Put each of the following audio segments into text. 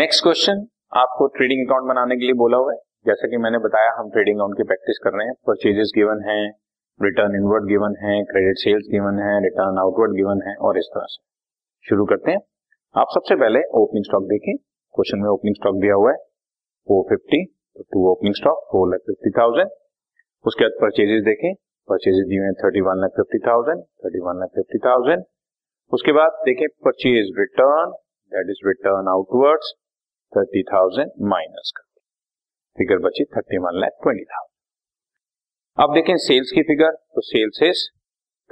Next question, आपको trading account बनाने के लिए बोला हुआ है। जैसा कि मैंने बताया, हम ट्रेडिंग अकाउंट की प्रैक्टिस कर रहे हैं। परचेजेस गिवन है, रिटर्न इनवर्ड गिवन है, क्रेडिट सेल्स गिवन है, रिटर्न आउटवर्ड गिवन है और इस तरह से। शुरू करते हैं। आप सबसे पहले ओपनिंग स्टॉक देखें। क्वेश्चन में ओपनिंग स्टॉक दिया हुआ है 450, तो 2 ओपनिंग स्टॉक 4,50,000। उसके बाद परचेजेस देखें, परचेजेस दिए हैं 31,50,000, 31,50,000। उसके बाद देखें purchase return, that is return outwards 30,000 minus कर, फिगर बची 31,20,000। अब देखें सेल्स की फिगर, तो sales is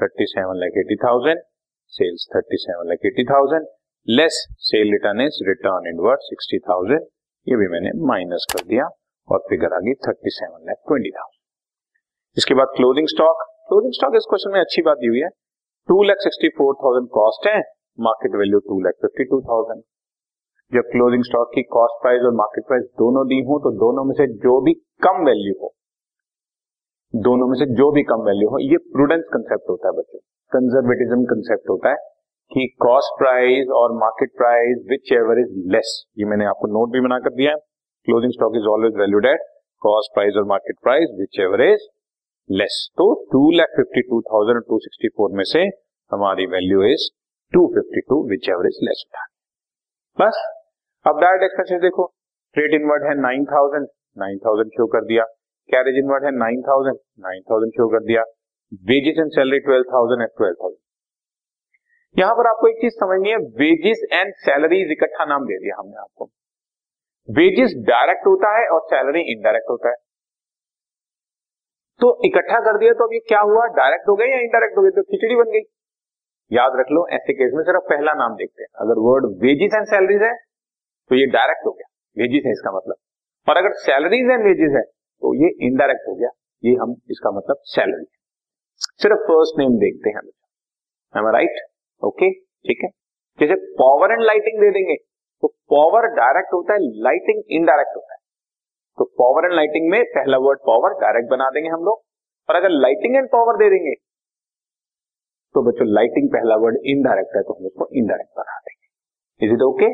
37,80,000, sales 37,80,000 less sale return is return inward 60,000, ये भी मैंने माइनस कर दिया और फिगर आ गई 37,20,000। इसके बाद क्लोजिंग स्टॉक इस क्वेश्चन में अच्छी बात दी हुई है, 2,64,000 कॉस्ट है, मार्केट वैल्यू 2,52,000। जब क्लोजिंग स्टॉक की कॉस्ट प्राइस और मार्केट प्राइस दोनों दी हो, तो दोनों में से जो भी कम वैल्यू हो, ये प्रूडेंस कंसेप्ट होता है बच्चों, कंजर्वेटिज्म कंसेप्ट होता है कि कॉस्ट प्राइस और market price whichever is less. ये मैंने आपको नोट भी बनाकर दिया है, closing stock is always valued at cost price और market price whichever is less. तो 2,52,000 और 2,64,000 में से हमारी value is 2,52,000 whichever is less. बस अब डायरेक्ट एक्सपेंसेस देखो, ट्रेड इनवर्ड है 9,000 शो कर दिया, कैरेज इनवर्ड है 9,000 शो कर दिया, वेजेस एंड सैलरी 12,000 एंड 12,000। यहां पर आपको एक चीज समझनी है, वेजेस एंड सैलरी इकट्ठा नाम दे दिया हमने आपको। वेजेस डायरेक्ट होता है और सैलरी इनडायरेक्ट होता है, तो इकट्ठा कर दिया, तो अब ये क्या हुआ, डायरेक्ट हो गए या इनडायरेक्ट हो गए, तो खिचड़ी बन गई। याद रख लो, ऐसे केस में सिर्फ पहला नाम देखते हैं। अगर वर्ड वेजेस एंड सैलरीज है तो ये डायरेक्ट हो गया, वेजेस है इसका मतलब, और अगर सैलरीज एंड वेजेस है तो ये इनडायरेक्ट हो गया, ये हम इसका मतलब सैलरी है। सिर्फ फर्स्ट नेम देखते हैं, am I right? ओके, ठीक है। जैसे पावर एंड लाइटिंग दे देंगे, तो पावर डायरेक्ट होता है, लाइटिंग इनडायरेक्ट होता है, तो पावर एंड लाइटिंग में पहला वर्ड पावर डायरेक्ट बना देंगे हम लोग, और अगर लाइटिंग एंड पावर दे देंगे तो बच्चों लाइटिंग पहला वर्ड इनडायरेक्ट है, तो हम उसको इनडायरेक्ट बना देंगे। Is it okay,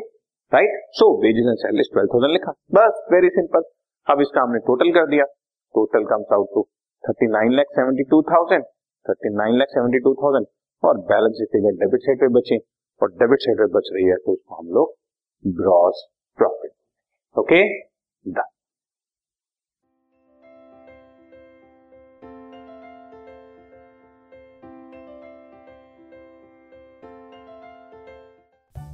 right? So wages and salaries 12,000 लिखा, बस, वेरी सिंपल। अब इसका हमने टोटल कर दिया, टोटल कम्स आउट टू 39,72,000 और बैलेंस फिगर डेबिट साइड पे बचे, और डेबिट साइड पे बच रही है तो उसको हम लोग ग्रॉस प्रॉफिट। Okay, done.